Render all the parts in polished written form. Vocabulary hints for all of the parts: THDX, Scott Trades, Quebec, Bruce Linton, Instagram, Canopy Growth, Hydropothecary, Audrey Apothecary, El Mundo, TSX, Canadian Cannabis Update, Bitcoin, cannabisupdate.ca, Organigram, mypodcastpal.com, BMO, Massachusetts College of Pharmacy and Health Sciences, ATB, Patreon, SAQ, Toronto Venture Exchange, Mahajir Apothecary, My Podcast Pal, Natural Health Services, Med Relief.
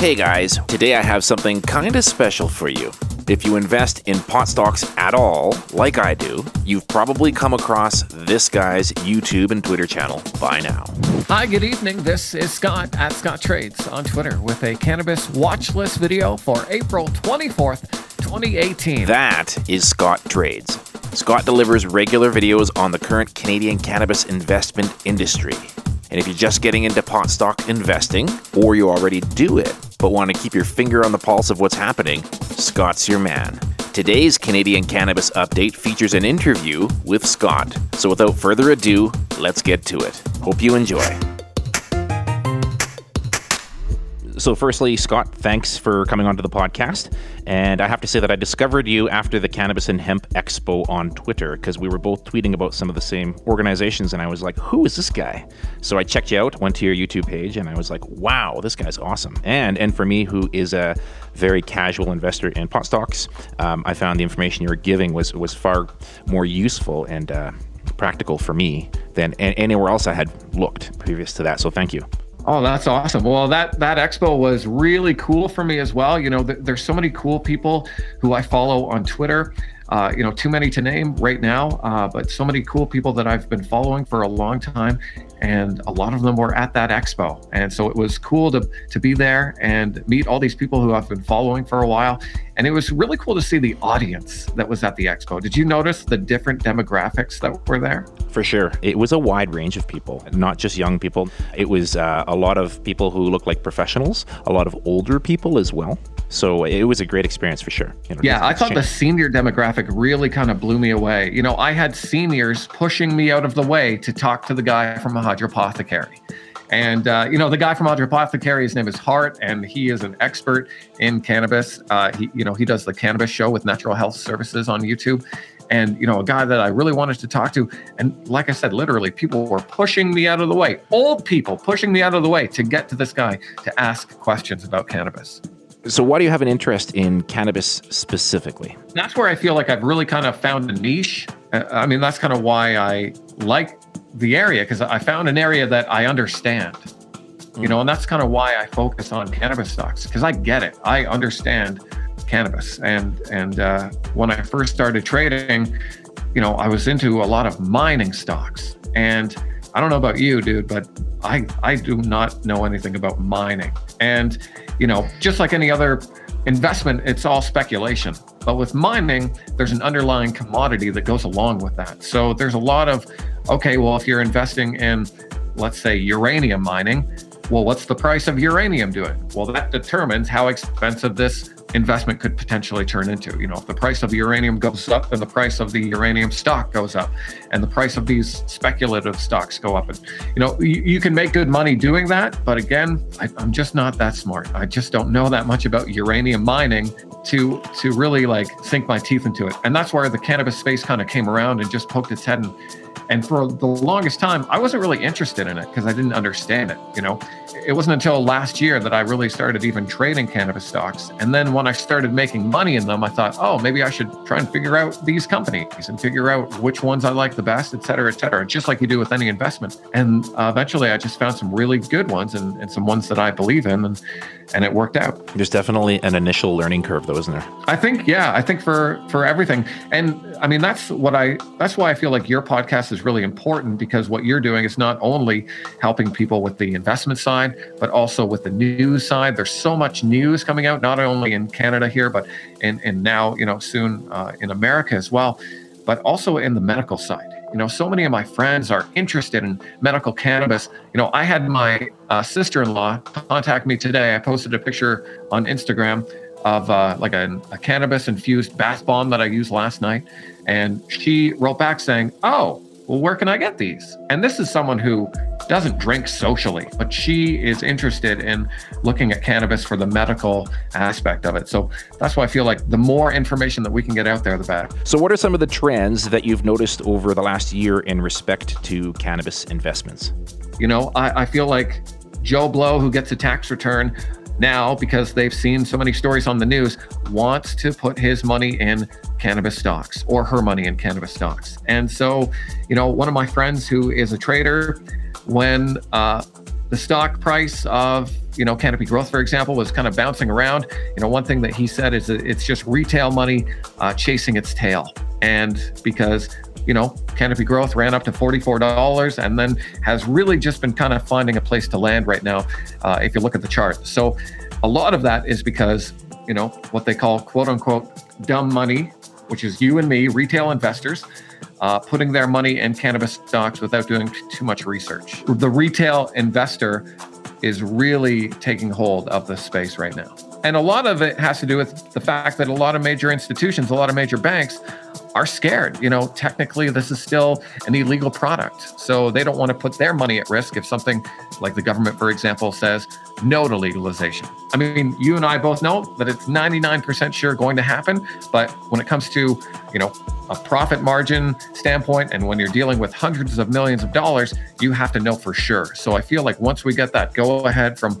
Hey guys, today I have something kind of special for you. If you invest in pot stocks at all, like I do, you've probably come across this guy's YouTube and Twitter channel by now. Hi, good evening. This is Scott at Scott Trades on Twitter with a cannabis watch list video for April 24th, 2018. That is Scott Trades. Scott delivers regular videos on the current Canadian cannabis investment industry. And if you're just getting into pot stock investing, or you already do it, but want to keep your finger on the pulse of what's happening, Scott's your man. Today's Canadian Cannabis Update features an interview with Scott. So without further ado, let's get to it. Hope you enjoy. So firstly, Scott, thanks for coming onto the podcast. And I have to say that I discovered you after the Cannabis and Hemp Expo on Twitter, because we were both tweeting about some of the same organizations. And I was like, who is this guy? So I checked you out, went to your YouTube page, and I was like, wow, this guy's awesome. And for me, who is a very casual investor in pot stocks, I found the information you were giving was far more useful and practical for me than anywhere else I had looked previous to that. So thank you. Oh, that's awesome. Well, that expo was really cool for me as well. You know, there's so many cool people who I follow on Twitter, you know, too many to name right now, but so many cool people that I've been following for a long time. And a lot of them were at that expo. And so it was cool to be there and meet all these people who I've been following for a while. And it was really cool to see the audience that was at the expo. Did you notice the different demographics that were there? For sure. It was a wide range of people, not just young people. It was a lot of people who looked like professionals, a lot of older people as well. So it was a great experience for sure. You know, yeah, I thought the senior demographic really kind of blew me away. You know, I had seniors pushing me out of the way to talk to the guy from Mahajir Apothecary. And, you know, the guy from Audrey Apothecary, his name is Hart, and he is an expert in cannabis. He does the cannabis show with Natural Health Services on YouTube. And, you know, a guy that I really wanted to talk to. And like I said, literally, people were pushing me out of the way. Old people pushing me out of the way to get to this guy to ask questions about cannabis. So why do you have an interest in cannabis specifically? That's where I feel like I've really kind of found a niche. I mean, that's kind of why I like the area, because I found an area that I understand, you know, and that's kind of why I focus on cannabis stocks, because I get it. I understand cannabis. And when I first started trading, you know, I was into a lot of mining stocks. And I don't know about you, dude, but I do not know anything about mining. And, you know, just like any other investment, it's all speculation. But with mining, there's an underlying commodity that goes along with that. So there's a lot of, okay, well, if you're investing in, let's say, uranium mining, well, what's the price of uranium doing? Well, that determines how expensive this investment could potentially turn into. You know, if the price of uranium goes up, then the price of the uranium stock goes up, and the price of these speculative stocks go up. And, you know, you can make good money doing that. But again, I'm just not that smart. I just don't know that much about uranium mining to really like sink my teeth into it. And that's where the cannabis space kind of came around and just poked its head. And for the longest time, I wasn't really interested in it because I didn't understand it. You know, it wasn't until last year that I really started even trading cannabis stocks. And then when I started making money in them, I thought, oh, maybe I should try and figure out these companies and figure out which ones I like the best, et cetera, et cetera, just like you do with any investment. And eventually I just found some really good ones and some ones that I believe in, and it worked out. There's definitely an initial learning curve though, isn't there? I think for everything. And I mean, that's why I feel like your podcast is really important, because what you're doing is not only helping people with the investment side, but also with the news side. There's so much news coming out, not only in Canada here, but in now, you know, soon in America as well, but also in the medical side. You know, so many of my friends are interested in medical cannabis. You know, I had my sister-in-law contact me today. I posted a picture on Instagram of like a cannabis-infused bath bomb that I used last night. And she wrote back saying, oh, well, where can I get these? And this is someone who doesn't drink socially, but she is interested in looking at cannabis for the medical aspect of it. So that's why I feel like the more information that we can get out there, the better. So what are some of the trends that you've noticed over the last year in respect to cannabis investments? You know, I feel like Joe Blow, who gets a tax return now because they've seen so many stories on the news, wants to put his money in cannabis stocks, or her money in cannabis stocks. And so, you know, one of my friends who is a trader, when the stock price of, you know, Canopy Growth, for example, was kind of bouncing around. You know, one thing that he said is that it's just retail money chasing its tail. And because, you know, Canopy Growth ran up to $44 and then has really just been kind of finding a place to land right now, if you look at the chart. So a lot of that is because, you know, what they call quote unquote dumb money, which is you and me, retail investors, putting their money in cannabis stocks without doing too much research. The retail investor is really taking hold of this space right now. And a lot of it has to do with the fact that a lot of major institutions, a lot of major banks are scared. You know, technically this is still an illegal product. So they don't want to put their money at risk if something like the government, for example, says no to legalization. I mean, you and I both know that it's 99% sure going to happen. But when it comes to, you know, a profit margin standpoint, and when you're dealing with hundreds of millions of dollars, you have to know for sure. So I feel like once we get that go ahead from,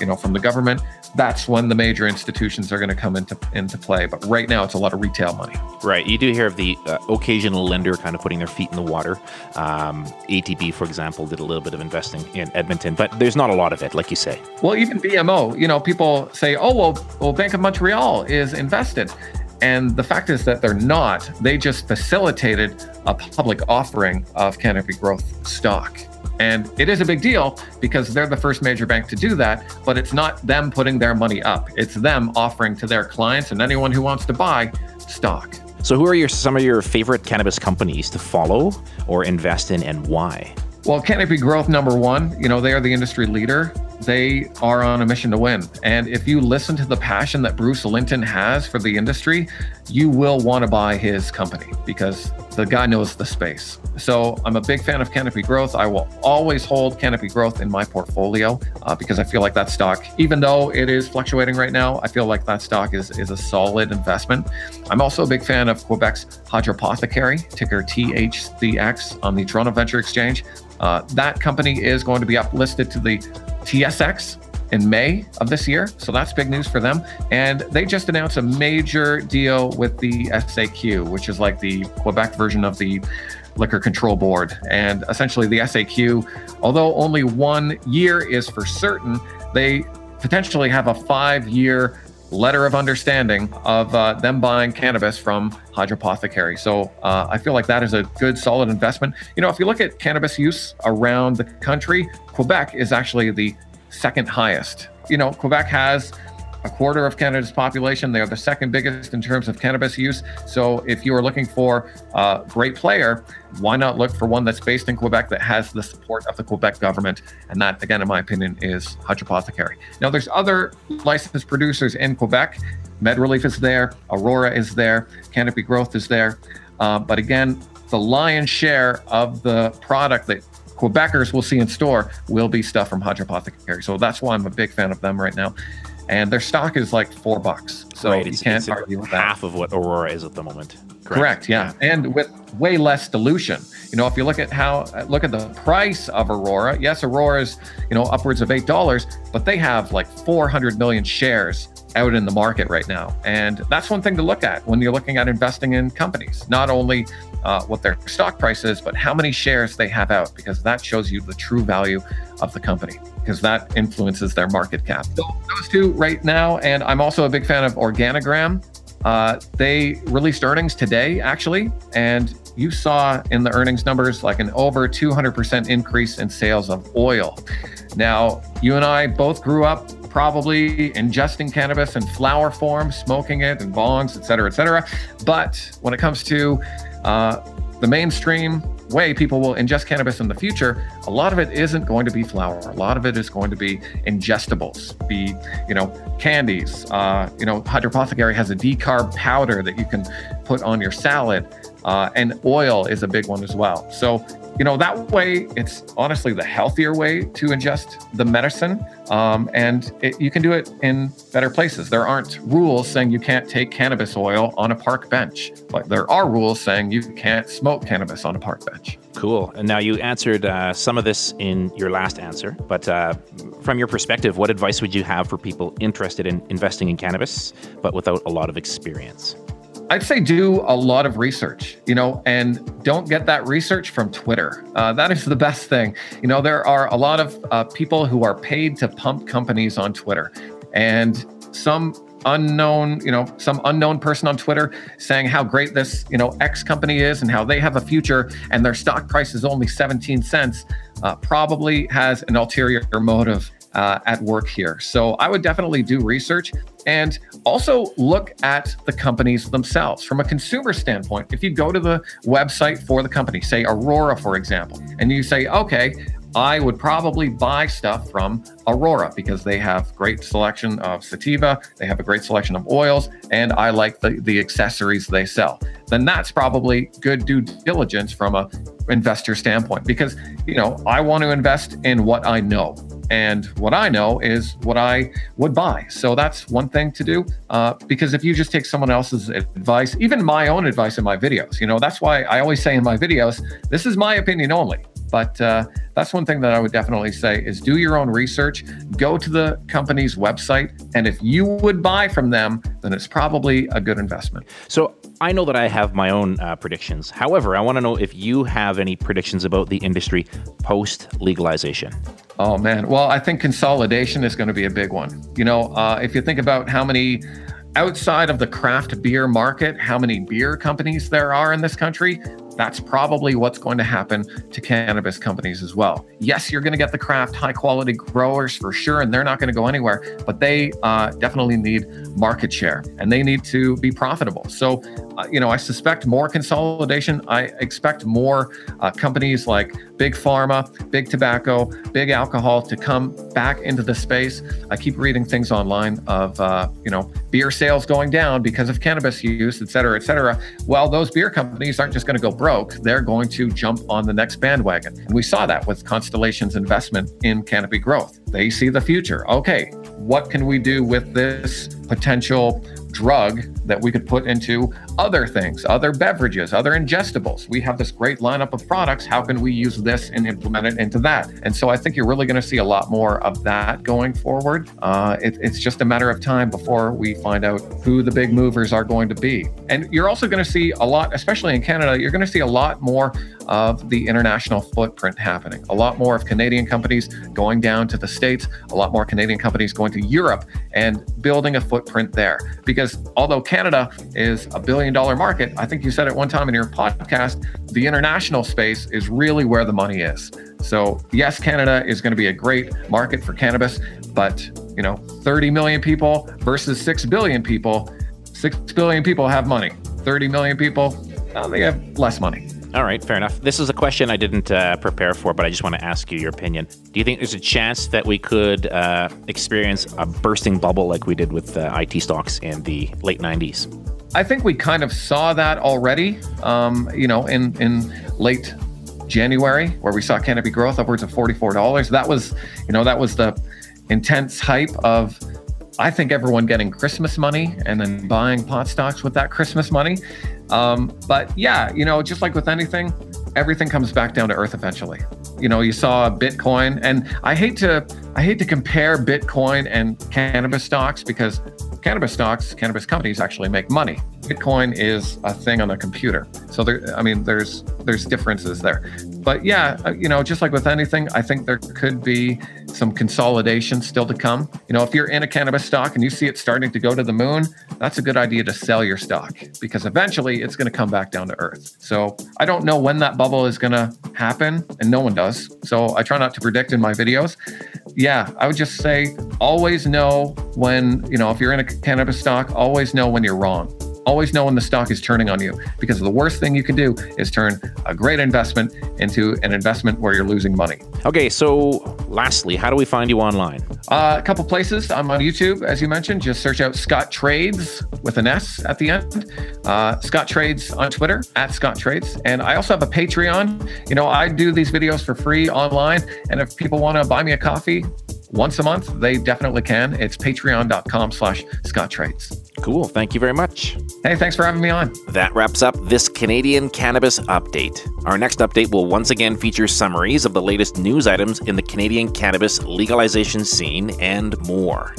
you know, from the government, that's when the major institutions are going to come into play. But right now, it's a lot of retail money. Right. You do hear of the occasional lender kind of putting their feet in the water. ATB, for example, did a little bit of investing in Edmonton, but there's not a lot of it, like you say. Well, even BMO, you know, people say, oh, well, Bank of Montreal is invested. And the fact is that they're not. They just facilitated a public offering of Canopy Growth stock. And it is a big deal because they're the first major bank to do that, but it's not them putting their money up. It's them offering to their clients and anyone who wants to buy stock. So who are some of your favorite cannabis companies to follow or invest in, and why? Well, Canopy Growth, number one, you know, they are the industry leader. They are on a mission to win. And if you listen to the passion that Bruce Linton has for the industry, you will want to buy his company because the guy knows the space. So I'm a big fan of Canopy Growth. I will always hold Canopy Growth in my portfolio because I feel like that stock, even though it is fluctuating right now, I feel like that stock is a solid investment. I'm also a big fan of Quebec's Hydropothecary, ticker THDX on the Toronto Venture Exchange. That company is going to be uplisted to the TSX in May of this year. So that's big news for them. And they just announced a major deal with the SAQ, which is like the Quebec version of the Liquor Control Board. And essentially the SAQ, although only 1 year is for certain, they potentially have a 5-year letter of understanding of them buying cannabis from Hydropothecary. So I feel like that is a good, solid investment. You know, if you look at cannabis use around the country, Quebec is actually the second highest. You know, Quebec has a quarter of Canada's population. They are the second biggest in terms of cannabis use. So if you are looking for a great player, why not look for one that's based in Quebec that has the support of the Quebec government? And that, again, in my opinion, is Hydropothecary. Now, there's other licensed producers in Quebec. Med Relief is there. Aurora is there. Canopy Growth is there. But again, the lion's share of the product that Quebecers will see in store will be stuff from Hydropothecary. So that's why I'm a big fan of them right now. And their stock is like $4. So right, you can't argue with that. Half of what Aurora is at the moment. Correct. Yeah. And with way less dilution. You know, if you look at the price of Aurora, yes, Aurora is, you know, upwards of $8, but they have like 400 million shares out in the market right now. And that's one thing to look at when you're looking at investing in companies, not only what their stock price is, but how many shares they have out, because that shows you the true value of the company, because that influences their market cap. So those two right now. And I'm also a big fan of Organigram. They released earnings today, actually. And you saw in the earnings numbers like an over 200% increase in sales of oil. Now, you and I both grew up probably ingesting cannabis in flower form, smoking it in bongs, et cetera, et cetera. But when it comes to the mainstream way people will ingest cannabis in the future, a lot of it isn't going to be flour. A lot of it is going to be ingestibles, be, you know, candies. You know, Hydropothecary has a decarb powder that you can put on your salad, and oil is a big one as well. So, you know, that way it's honestly the healthier way to ingest the medicine, and you can do it in better places. There aren't rules saying you can't take cannabis oil on a park bench, but there are rules saying you can't smoke cannabis on a park bench. Cool. And now you answered some of this in your last answer, but from your perspective, what advice would you have for people interested in investing in cannabis, but without a lot of experience? I'd say do a lot of research, and don't get that research from Twitter. That is the best thing. There are a lot of people who are paid to pump companies on Twitter, and some unknown person on Twitter saying how great this, X company is and how they have a future and their stock price is only 17 cents, probably has an ulterior motive at work here. So I would definitely do research and also look at the companies themselves. From a consumer standpoint, if you go to the website for the company, say Aurora, for example, and you say, okay, I would probably buy stuff from Aurora because they have great selection of sativa, they have a great selection of oils, and I like the accessories they sell. Then that's probably good due diligence from an investor standpoint because, I want to invest in what I know. And what I know is what I would buy. So that's one thing to do because if you just take someone else's advice, even my own advice in my videos, that's why I always say in my videos, this is my opinion only. But that's one thing that I would definitely say is do your own research, go to the company's website, and if you would buy from them, then it's probably a good investment. So I know that I have my own predictions. However, I want to know if you have any predictions about the industry post-legalization. Oh, man. Well, I think consolidation is going to be a big one. If you think about how many outside of the craft beer market, how many beer companies there are in this country, that's probably what's going to happen to cannabis companies as well. Yes, you're going to get the craft high quality growers for sure, and they're not going to go anywhere, but they definitely need market share and they need to be profitable. So, I suspect more consolidation. I expect more companies like Big Pharma, Big Tobacco, Big Alcohol to come back into the space. I keep reading things online of, beer sales going down because of cannabis use, et cetera, et cetera. Well, those beer companies aren't just going to go broke, they're going to jump on the next bandwagon. And we saw that with Constellation's investment in Canopy Growth. They see the future. Okay, what can we do with this potential drug that we could put into other things, other beverages, other ingestibles? We have this great lineup of products. How can we use this and implement it into that? And so I think you're really going to see a lot more of that going forward. It's just a matter of time before we find out who the big movers are going to be. And you're also going to see a lot, especially in Canada, you're going to see a lot more of the international footprint happening. A lot more of Canadian companies going down to the States, a lot more Canadian companies going to Europe and building a footprint there. Because although Canada is a $1 billion market, I think you said it one time in your podcast, the international space is really where the money is. So yes, Canada is going to be a great market for cannabis, but 30 million people versus 6 billion people, 6 billion people have money. 30 million people, they have less money. All right, fair enough. This is a question I didn't prepare for, but I just want to ask you your opinion. Do you think there's a chance that we could experience a bursting bubble like we did with IT stocks in the late 90s? I think we kind of saw that already, in late January, where we saw Canopy Growth upwards of $44. That was the intense hype of, I think, everyone getting Christmas money and then buying pot stocks with that Christmas money. But yeah, just like with anything, everything comes back down to earth eventually. You saw Bitcoin, and I hate to compare Bitcoin and cannabis stocks because cannabis companies actually make money. Bitcoin is a thing on a computer. So there's differences there. But yeah, just like with anything, I think there could be some consolidation still to come. If you're in a cannabis stock and you see it starting to go to the moon, that's a good idea to sell your stock because eventually it's going to come back down to earth. So I don't know when that bubble is going to happen, and no one does. So I try not to predict in my videos. Yeah, I would just say always know when, if you're in a cannabis stock, always know when you're wrong. Always know when the stock is turning on you, because the worst thing you can do is turn a great investment into an investment where you're losing money. Okay, so lastly, how do we find you online? A couple places. I'm on YouTube, as you mentioned. Just search out Scott Trades with an S at the end. Scott Trades on Twitter, @ScottTrades. And I also have a Patreon. I do these videos for free online. And if people want to buy me a coffee once a month, they definitely can. It's patreon.com/ScottTrades. Cool. Thank you very much. Hey, thanks for having me on. That wraps up this Canadian Cannabis Update. Our next update will once again feature summaries of the latest news items in the Canadian cannabis legalization scene and more.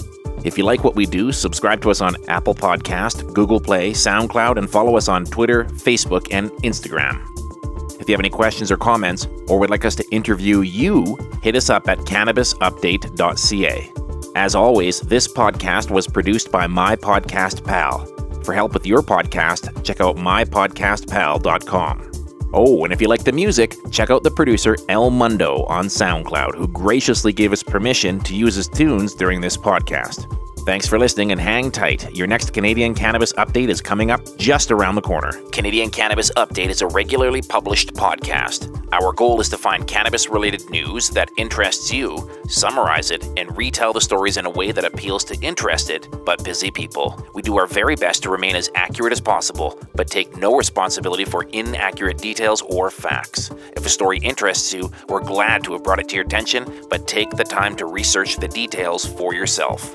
If you like what we do, subscribe to us on Apple Podcast, Google Play, SoundCloud, and follow us on Twitter, Facebook, and Instagram. If you have any questions or comments, or would like us to interview you, hit us up at cannabisupdate.ca. As always, this podcast was produced by My Podcast Pal. For help with your podcast, check out mypodcastpal.com. Oh, and if you like the music, check out the producer El Mundo on SoundCloud, who graciously gave us permission to use his tunes during this podcast. Thanks for listening and hang tight. Your next Canadian Cannabis Update is coming up just around the corner. Canadian Cannabis Update is a regularly published podcast. Our goal is to find cannabis-related news that interests you, summarize it, and retell the stories in a way that appeals to interested but busy people. We do our very best to remain as accurate as possible, but take no responsibility for inaccurate details or facts. If a story interests you, we're glad to have brought it to your attention, but take the time to research the details for yourself.